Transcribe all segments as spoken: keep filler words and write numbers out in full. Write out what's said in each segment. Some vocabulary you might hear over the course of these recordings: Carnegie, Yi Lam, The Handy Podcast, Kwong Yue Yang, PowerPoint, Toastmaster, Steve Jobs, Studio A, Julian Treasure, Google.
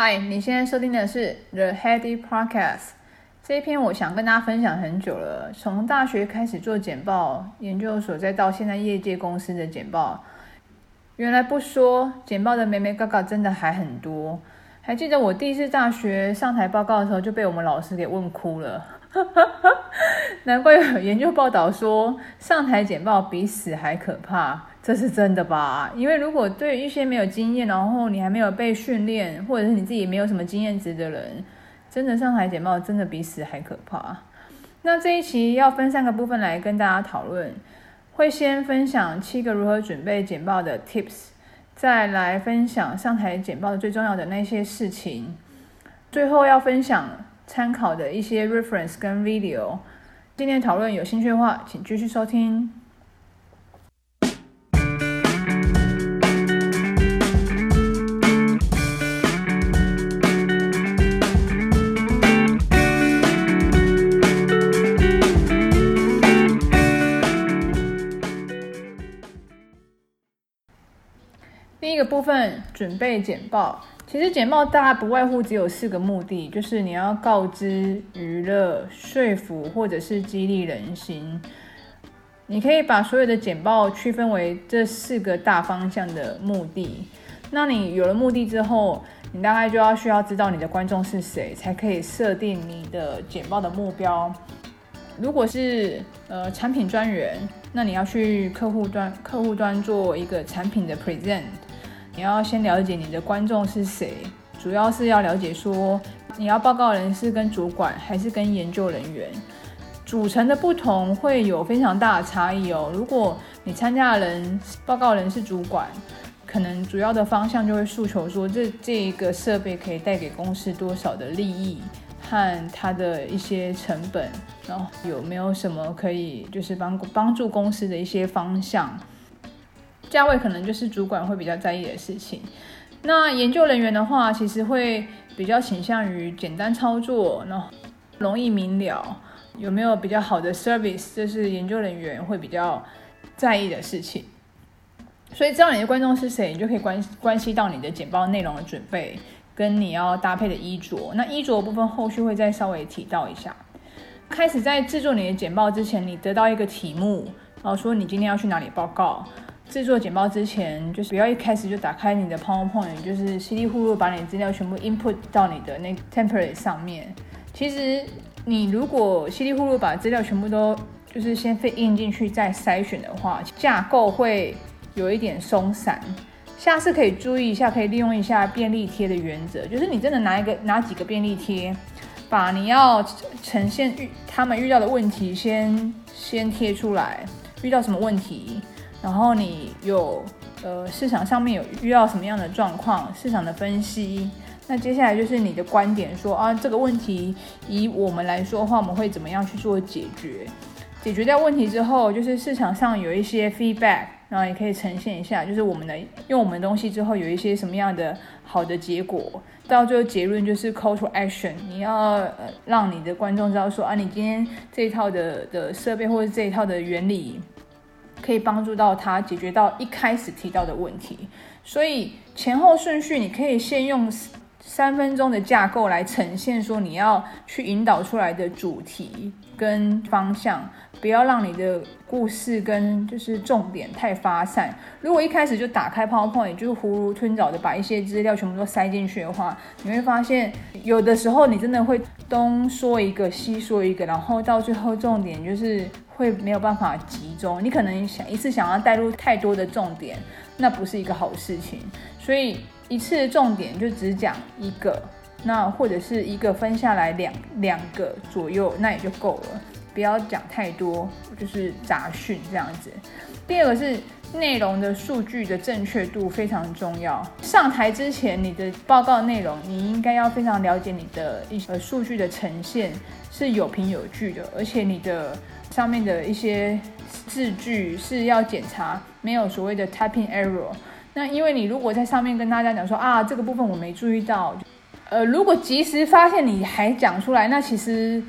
嗨，你现在收听的是 The Handy Podcast。 这一篇我想跟大家分享很久了，从大学开始做简报，研究所再到现在业界公司的简报，原来不说简报的眉眉角角真的还很多。还记得我第一次大学上台报告的时候就被我们老师给问哭了难怪有研究报道说上台简报比死还可怕，这是真的吧？因为如果对一些没有经验，然后你还没有被训练，或者是你自己没有什么经验值的人，真的上台简报真的比死还可怕。那这一期要分三个部分来跟大家讨论，会先分享七个如何准备简报的 tips， 再来分享上台简报最重要的那些事情，最后要分享参考的一些 reference 跟 video。 今天讨论有兴趣的话请继续收听。第一个部分，准备简报。其实简报大家不外乎只有四个目的，就是你要告知、娱乐、说服或者是激励人心。你可以把所有的简报区分为这四个大方向的目的。那你有了目的之后，你大概就要需要知道你的观众是谁，才可以设定你的简报的目标。如果是呃产品专员，那你要去客户端客户端做一个产品的 present。你要先了解你的观众是谁，主要是要了解说你要报告的人是跟主管还是跟研究人员，组成的不同会有非常大的差异哦。如果你参加的人报告的人是主管，可能主要的方向就会诉求说这这一个设备可以带给公司多少的利益和它的一些成本，然后有没有什么可以就是帮帮助公司的一些方向。价位可能就是主管会比较在意的事情。那研究人员的话，其实会比较倾向于简单操作，然后容易明了，有没有比较好的 service， 这是研究人员会比较在意的事情。所以知道你的观众是谁，你就可以关关系到你的简报内容的准备，跟你要搭配的衣着。那衣着的部分后续会再稍微提到一下。开始在制作你的简报之前，你得到一个题目，然后说你今天要去哪里报告。制作简报之前，就是不要一开始就打开你的 PowerPoint， 就是稀里糊涂把你的资料全部 input 到你的那个 template 上面。其实你如果稀里糊涂把资料全部都就是先 fit in 进去再筛选的话，架构会有一点松散。下次可以注意一下，可以利用一下便利贴的原则，就是你真的拿一个拿几个便利贴，把你要呈现他们遇到的问题先先贴出来，遇到什么问题。然后你有呃市场上面有遇到什么样的状况，市场的分析，那接下来就是你的观点说啊这个问题以我们来说的话，我们会怎么样去做解决？解决掉问题之后，就是市场上有一些 feedback， 然后也可以呈现一下，就是我们的用我们的东西之后有一些什么样的好的结果。到最后结论就是 call to action， 你要、呃、让你的观众知道说啊你今天这一套的的设备或者这一套的原理，可以帮助到他解决到一开始提到的问题。所以前后顺序你可以先用三分钟的架构来呈现说你要去引导出来的主题跟方向，不要让你的故事跟就是重点太发散。如果一开始就打开 PowerPoint， 就囫囵吞枣的把一些资料全部都塞进去的话，你会发现有的时候你真的会东说一个西说一个，然后到最后重点就是会没有办法集中，你可能想一次想要带入太多的重点，那不是一个好事情。所以一次的重点就只讲一个，那或者是一个分下来两两个左右，那也就够了，不要讲太多，就是杂讯这样子。第二个是内容的数据的正确度非常重要。上台之前，你的报告内容你应该要非常了解你的一些数据的呈现是有凭有据的，而且你的上面的一些字句是要检查没有所谓的 typing error。那因为你如果在上面跟大家讲说啊这个部分我没注意到，呃，如果及时发现你还讲出来，那其实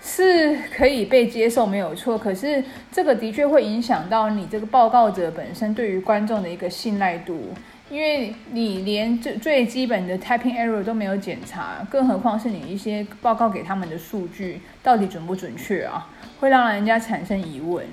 是可以被接受没有错，可是这个的确会影响到你这个报告者本身对于观众的一个信赖度，因为你连最最基本的 typing error 都没有检查，更何况是你一些报告给他们的数据到底准不准确啊，会让人家产生疑问。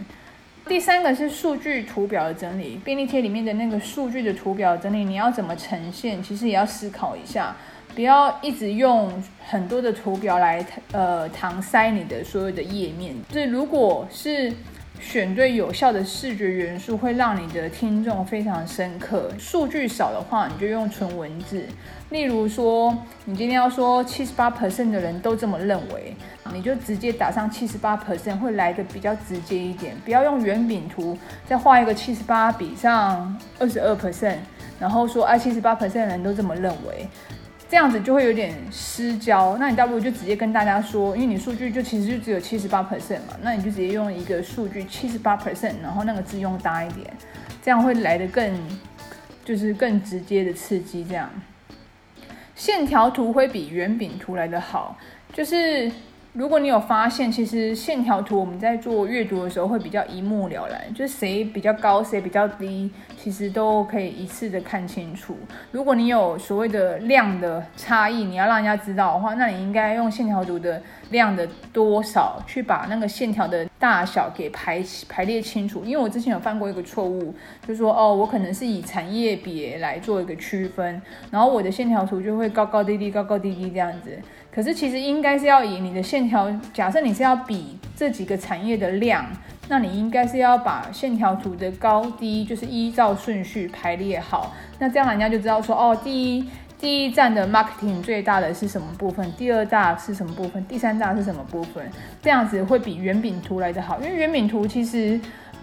第三个是数据图表的整理，便利贴里面的那个数据的图表整理，你要怎么呈现，其实也要思考一下，不要一直用很多的图表来呃搪塞你的所有的页面。就是如果是选对有效的视觉元素，会让你的听众非常深刻。数据少的话，你就用纯文字，例如说你今天要说 百分之七十八 的人都这么认为，你就直接打上 百分之七十八， 会来得比较直接一点，不要用圆饼图再画一个七十八比上 百分之二十二， 然后说、啊、百分之七十八 的人都这么认为，这样子就会有点失焦。那你倒不如就直接跟大家说，因为你数据就其实就只有 百分之七十八 嘛，那你就直接用一个数据 百分之七十八， 然后那个字用大一点，这样会来得更就是更直接的刺激。这样线条图会比圆饼图来得好，就是如果你有发现，其实线条图我们在做阅读的时候会比较一目了然，就是谁比较高谁比较低，其实都可以一次的看清楚。如果你有所谓的量的差异，你要让人家知道的话，那你应该用线条图的量的多少去把那个线条的大小给 排, 排列清楚。因为我之前有犯过一个错误，就是说哦，我可能是以产业别来做一个区分，然后我的线条图就会高高低低高高低低这样子。可是其实应该是要以你的线条，假设你是要比这几个产业的量，那你应该是要把线条图的高低就是依照顺序排列好，那这样人家就知道说哦，第一第一站的 marketing 最大的是什么部分，第二大是什么部分，第三大是什么部分，这样子会比圆饼图来得好。因为圆饼图其实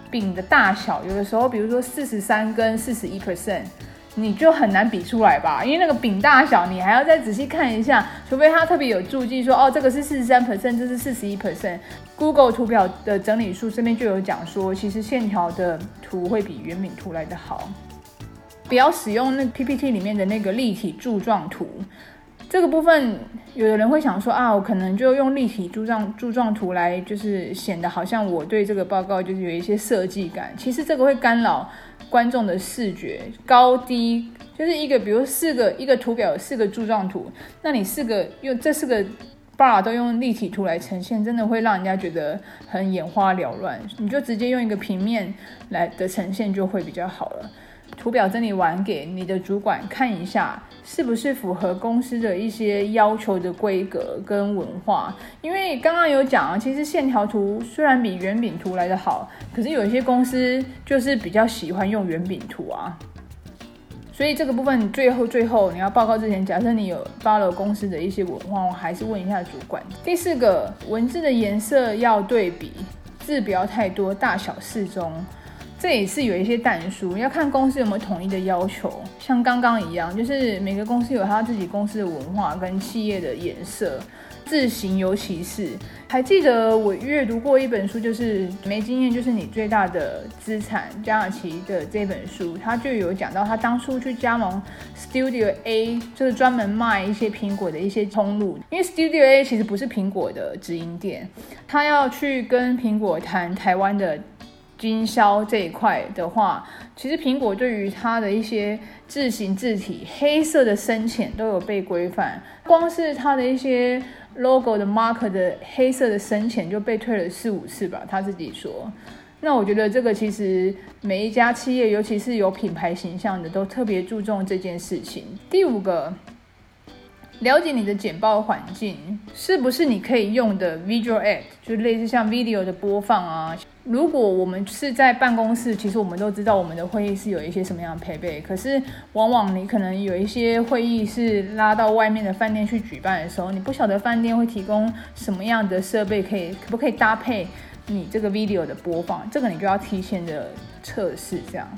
饼的大小有的时候比如说四十三跟 百分之四十一你就很难比出来吧，因为那个饼大小你还要再仔细看一下，除非它特别有注记说哦，这个是 百分之四十三， 这是 百分之四十一。 Google 图表的整理术这边就有讲说，其实线条的图会比圆饼图来得好。不要使用那 P P T 里面的那个立体柱状图，这个部分有的人会想说啊，我可能就用立体柱状柱状图来就是显得好像我对这个报告就是有一些设计感，其实这个会干扰观众的视觉。高低就是一个比如四个一个图表有四个柱状图，那你四个用这四个 bar 都用立体图来呈现，真的会让人家觉得很眼花缭乱，你就直接用一个平面来的呈现就会比较好了。图表整理完给你的主管看一下，是不是符合公司的一些要求的规格跟文化。因为刚刚有讲啊，其实线条图虽然比圆饼图来得好，可是有一些公司就是比较喜欢用圆饼图啊。所以这个部分最后最后你要报告之前，假设你有 follow 公司的一些文化，我还是问一下主管。第四个，文字的颜色要对比，字不要太多，大小适中。这也是有一些但书，要看公司有没有统一的要求，像刚刚一样，就是每个公司有他自己公司的文化跟企业的颜色，字形尤其是。还记得我阅读过一本书，就是没经验就是你最大的资产，加尔奇的这本书，他就有讲到他当初去加盟 Studio A， 就是专门卖一些苹果的一些通路，因为 Studio A 其实不是苹果的直营店，他要去跟苹果谈台湾的经销这一块的话，其实苹果对于它的一些字形字体黑色的深浅都有被规范，光是它的一些 logo 的 marker 的黑色的深浅就被退了四五次吧，他自己说。那我觉得这个其实每一家企业尤其是有品牌形象的都特别注重这件事情。第五个，了解你的简报环境，是不是你可以用的 visual aid， 就类似像 video 的播放啊。如果我们是在办公室，其实我们都知道我们的会议是有一些什么样的配备，可是往往你可能有一些会议是拉到外面的饭店去举办的时候，你不晓得饭店会提供什么样的设备，可以可不可以搭配你这个 video 的播放，这个你就要提前的测试这样。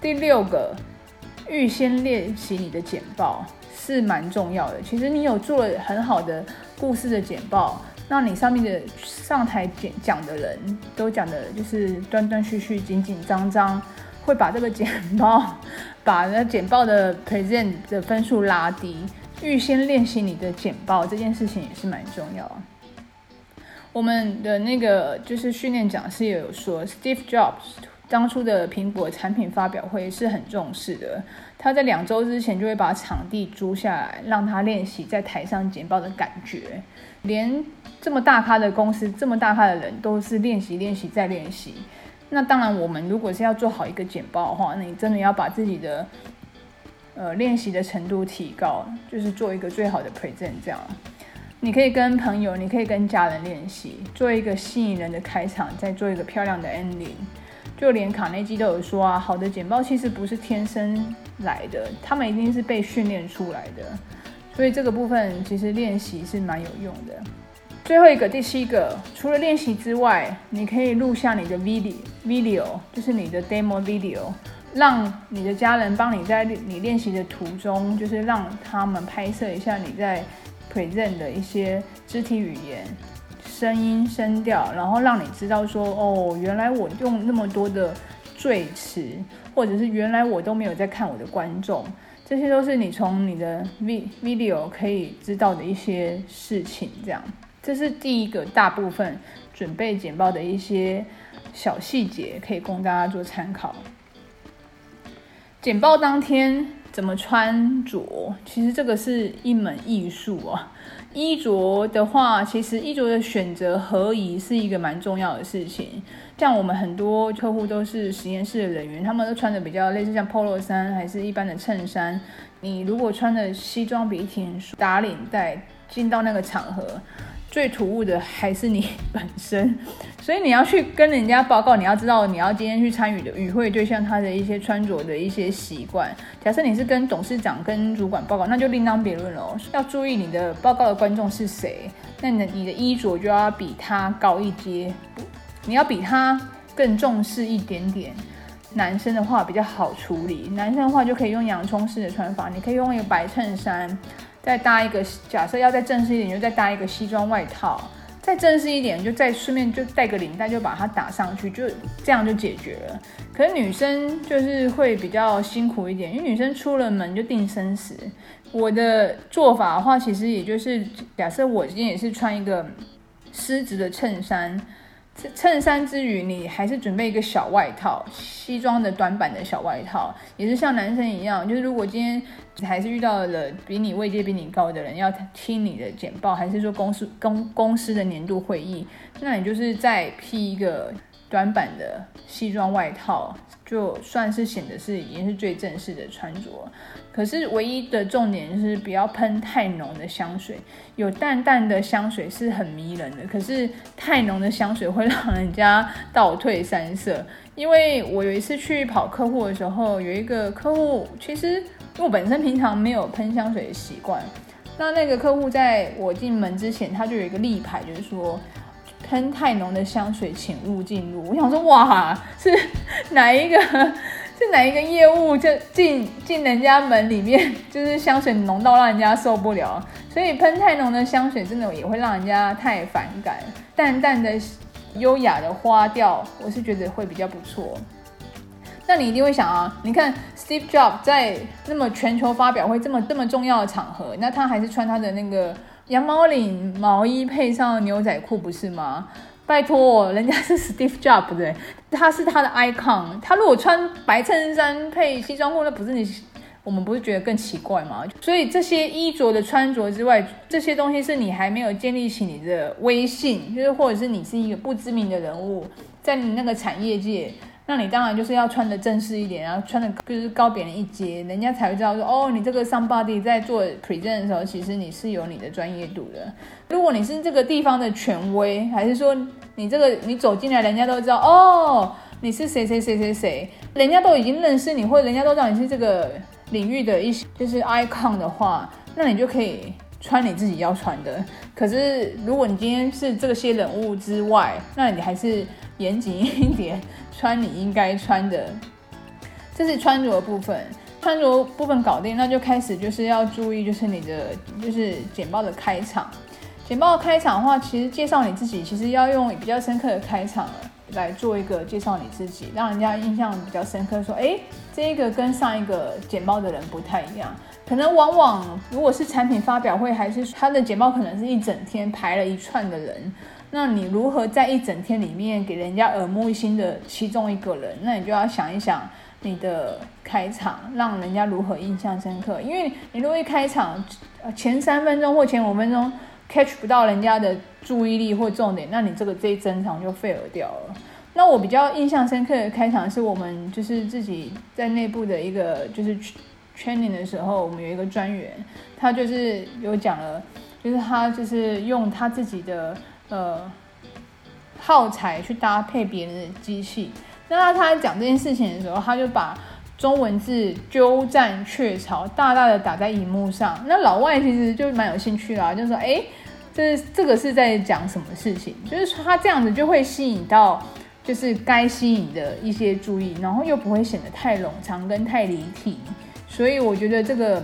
第六个，预先练习你的简报是蛮重要的，其实你有做了很好的故事的简报，那你上面的上台讲的人都讲的就是断断续续紧紧张张，会把这个简报把那简报的 present 的分数拉低。预先练习你的简报这件事情也是蛮重要的。我们的那个就是训练讲师也有说 Steve Jobs 当初的苹果产品发表会是很重视的，他在两周之前就会把场地租下来，让他练习在台上简报的感觉。连这么大咖的公司，这么大咖的人都是练习练习再练习。那当然我们如果是要做好一个简报的话，那你真的要把自己的呃练习的程度提高，就是做一个最好的 present。 这样你可以跟朋友，你可以跟家人练习，做一个吸引人的开场，再做一个漂亮的 ending。 就连卡内基都有说啊，好的简报其实不是天生来的，他们一定是被训练出来的，所以这个部分其实练习是蛮有用的。最后一个，第七个，除了练习之外，你可以录下你的 video， 就是你的 demo video， 让你的家人帮你在你练习的途中，就是让他们拍摄一下你在 present 的一些肢体语言、声音、声调，然后让你知道说，哦，原来我用那么多的赘词，或者是原来我都没有在看我的观众，这些都是你从你的 video 可以知道的一些事情。这样，这是第一个大部分准备简报的一些小细节，可以供大家做参考。简报当天怎么穿着，其实这个是一门艺术啊。衣着的话，其实衣着的选择合宜是一个蛮重要的事情。像我们很多客户都是实验室的人员，他们都穿的比较类似像 polo 衫还是一般的衬衫，你如果穿的西装笔挺打领带进到那个场合，最突兀的还是你本身。所以你要去跟人家报告，你要知道你要今天去参与的与会对象他的一些穿着的一些习惯。假设你是跟董事长跟主管报告，那就另当别论了，要注意你的报告的观众是谁，那你 的, 你的衣着就要比他高一阶，你要比他更重视一点点。男生的话比较好处理，男生的话就可以用洋葱式的穿法，你可以用一个白衬衫，再搭一个，假设要再正式一点就再搭一个西装外套，再正式一点就再顺便就带个领带就把它打上去，就这样就解决了。可是女生就是会比较辛苦一点，因为女生出了门就定生死。我的做法的话，其实也就是假设我今天也是穿一个丝质的衬衫，衬衫之余你还是准备一个小外套，西装的短版的小外套，也是像男生一样，就是如果今天还是遇到了比你位阶比你高的人要听你的简报，还是说公司公公司的年度会议，那你就是再披一个短版的西装外套，就算是显得是已经是最正式的穿着。可是唯一的重点是不要喷太浓的香水，有淡淡的香水是很迷人的，可是太浓的香水会让人家倒退三舍。因为我有一次去跑客户的时候，有一个客户，其实因为我本身平常没有喷香水的习惯，那那个客户在我进门之前他就有一个立牌，就是说喷太浓的香水请勿进入。我想说，哇，是哪一个是哪一个业务就进进人家门里面，就是香水浓到让人家受不了。所以喷太浓的香水真的也会让人家太反感，淡淡的优雅的花调我是觉得会比较不错。那你一定会想啊，你看 Steve Jobs 在那么全球发表会这么这么重要的场合，那他还是穿他的那个羊毛领毛衣配上牛仔裤，不是吗？拜托，人家是 Steve Jobs， 不对，他是他的 icon。他如果穿白衬衫配西装裤，那不是你我们不是觉得更奇怪吗？所以这些衣着的穿着之外，这些东西是你还没有建立起你的威信，就是或者是你是一个不知名的人物，在你那个产业界，那你当然就是要穿的正式一点，然后穿的就是高别人一阶，人家才会知道说，哦，你这个 somebody 在做 present 的时候，其实你是有你的专业度的。如果你是这个地方的权威，还是说你这个你走进来，人家都知道，哦，你是谁谁谁谁谁，人家都已经认识你，或者人家都知道你是这个领域的一些就是 icon 的话，那你就可以穿你自己要穿的。可是如果你今天是这些人物之外，那你还是严谨一点，穿你应该穿的。这是穿着的部分，穿着部分搞定，那就开始就是要注意，就是你的就是简报的开场。简报的开场的话，其实介绍你自己，其实要用比较深刻的开场来做一个介绍你自己，让人家印象比较深刻，说，哎，这一个跟上一个简报的人不太一样。可能往往如果是产品发表会，还是他的简报可能是一整天排了一串的人，那你如何在一整天里面给人家耳目一新的其中一个人，那你就要想一想你的开场让人家如何印象深刻。因为你如果一开场前三分钟或前五分钟 catch 不到人家的注意力或重点，那你这个这一整场就废了掉了。那我比较印象深刻的开场是我们就是自己在内部的一个就是 training 的时候，我们有一个专员，他就是有讲了，就是他就是用他自己的呃耗材去搭配别人的机器。那他讲这件事情的时候，他就把中文字鸠占鹊巢大大的打在荧幕上。那老外其实就蛮有兴趣啦，就说哎、欸，这这个是在讲什么事情？就是他这样子就会吸引到就是该吸引的一些注意，然后又不会显得太冗长跟太离题。所以我觉得这个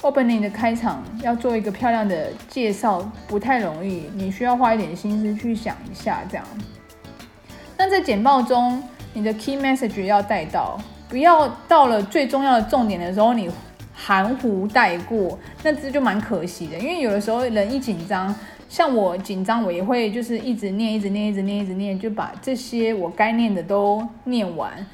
opening 的开场要做一个漂亮的介绍不太容易，你需要花一点心思去想一下这样。那在简报中你的 key message 要带到，不要到了最重要的重点的时候你含糊带过，那这就蛮可惜的。因为有的时候人一紧张，像我紧张我也会就是一直念一直念一直念一直念，就把这些我该念的都念完。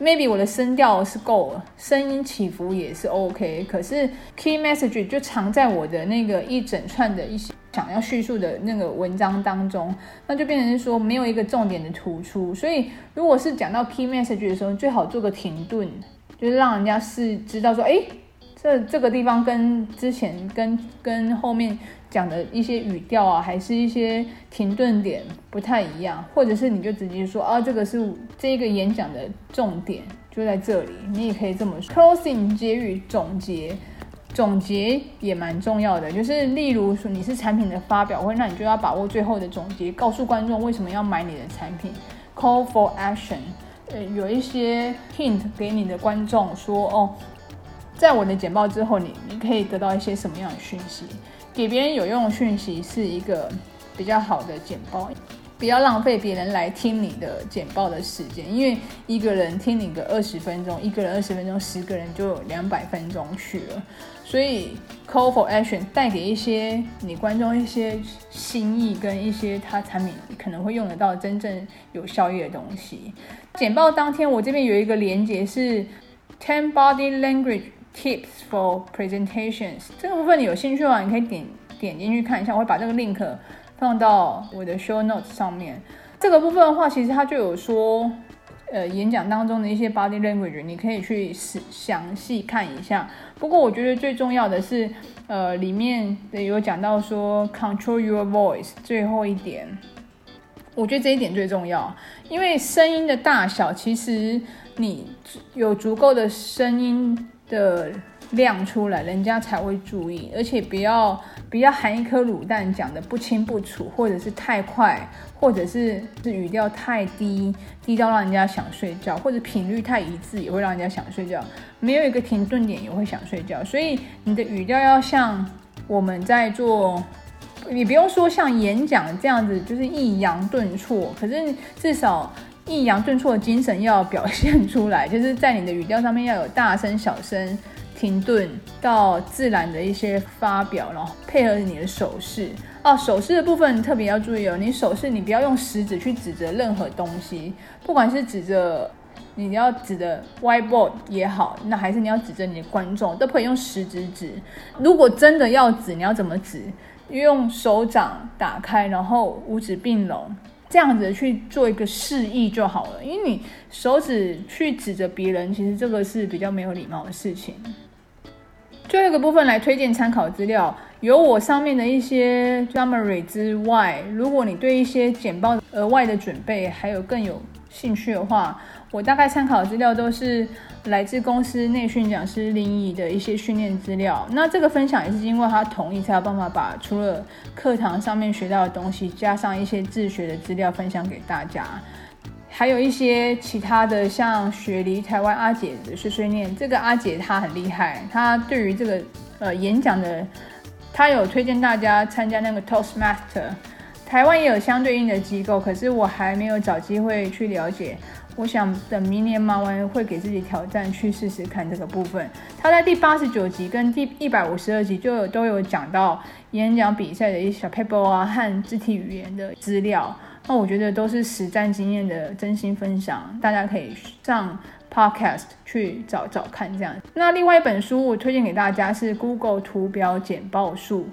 maybe 我的声调是够了，声音起伏也是 OK， 可是 key message 就藏在我的那个一整串的一些想要叙述的那个文章当中，那就变成是说没有一个重点的突出。所以如果是讲到 key message 的时候，最好做个停顿，就是让人家是知道说哎、欸这这个地方跟之前跟跟后面讲的一些语调啊，还是一些停顿点不太一样，或者是你就直接说啊，这个是这个演讲的重点就在这里，你也可以这么说。Closing 结语总结，总结也蛮重要的，就是例如说你是产品的发表会，那你就要把握最后的总结，告诉观众为什么要买你的产品。Call for action， 呃，有一些 hint 给你的观众说哦。在我的简报之后，你你可以得到一些什么样的讯息？给别人有用的讯息是一个比较好的简报，不要浪费别人来听你的简报的时间，因为一个人听你个二十分钟，一个人二十分钟，十个人就两百分钟去了。所以 call for action 带给一些你观众一些新意跟一些他产品可能会用得到真正有效益的东西。简报当天我这边有一个连结是 ten body language。Tips for presentations 这个部分你有兴趣的话，你可以点点进去看一下，我会把这个 link 放到我的 show notes 上面。这个部分的话，其实它就有说，呃，演讲当中的一些 body language， 你可以去详细看一下。不过我觉得最重要的是，呃，里面有讲到说 control your voice 最后一点，我觉得这一点最重要，因为声音的大小，其实你有足够的声音。的量出来，人家才会注意，而且不要不要含一颗卤蛋讲的不清不楚，或者是太快，或者是语调太低，低到让人家想睡觉，或者频率太一致也会让人家想睡觉，没有一个停顿点也会想睡觉。所以你的语调要像我们在做，你不用说像演讲这样子，就是抑扬顿挫，可是至少。抑扬顿挫的精神要表现出来，就是在你的语调上面要有大声、小声、停顿到自然的一些发表，然后配合你的手势。哦，手势的部分特别要注意哦，你手势你不要用食指去指着任何东西，不管是指着你要指着 whiteboard 也好，那还是你要指着你的观众，都可以用食指指。如果真的要指，你要怎么指？用手掌打开，然后五指并拢。这样子去做一个示意就好了，因为你手指去指着别人，其实这个是比较没有礼貌的事情。最后一个部分来推荐参考资料，有我上面的一些 summary 之外，如果你对一些简报额外的准备还有更有兴趣的话，我大概参考资料都是来自公司内训讲师林怡的一些训练资料。那这个分享也是因为他同意才有办法把除了课堂上面学到的东西，加上一些自学的资料分享给大家。还有一些其他的，像雪梨台湾阿姐的碎碎念，这个阿姐她很厉害，她对于这个呃演讲的，她有推荐大家参加那个 Toastmaster。台湾也有相对应的机构，可是我还没有找机会去了解。我想等明年忙完会给自己挑战去试试看这个部分。他在第八十九集跟第一百五十二集就有都有讲到演讲比赛的一些小 paper 啊和肢体语言的资料，那我觉得都是实战经验的真心分享，大家可以上 podcast 去找找看这样。那另外一本书我推荐给大家是 Google 图表简报术。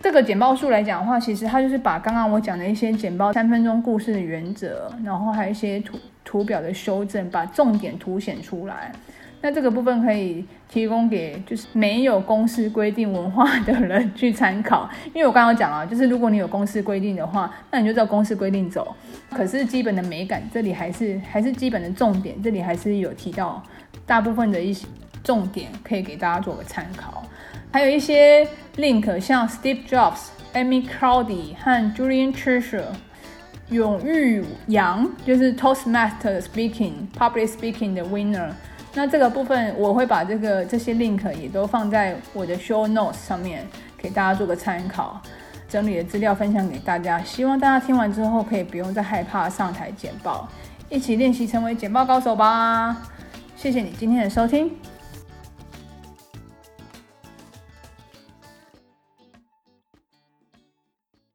这个简报术来讲的话，其实它就是把刚刚我讲的一些简报三分钟故事的原则，然后还有一些 图, 图表的修正，把重点凸显出来。那这个部分可以提供给就是没有公司规定文化的人去参考，因为我刚刚讲啊，就是如果你有公司规定的话，那你就照公司规定走。可是基本的美感这里还是还是基本的重点，这里还是有提到大部分的一些重点，可以给大家做个参考。还有一些 link， 像 Steve Jobs、Amy Crowdy 和 Julian Treasure 永玉阳，就是 Toastmaster Speaking、Public Speaking 的 winner。那这个部分我会把这个这些 link 也都放在我的 show notes 上面，给大家做个参考。整理的资料分享给大家，希望大家听完之后可以不用再害怕上台简报，一起练习成为简报高手吧。谢谢你今天的收听。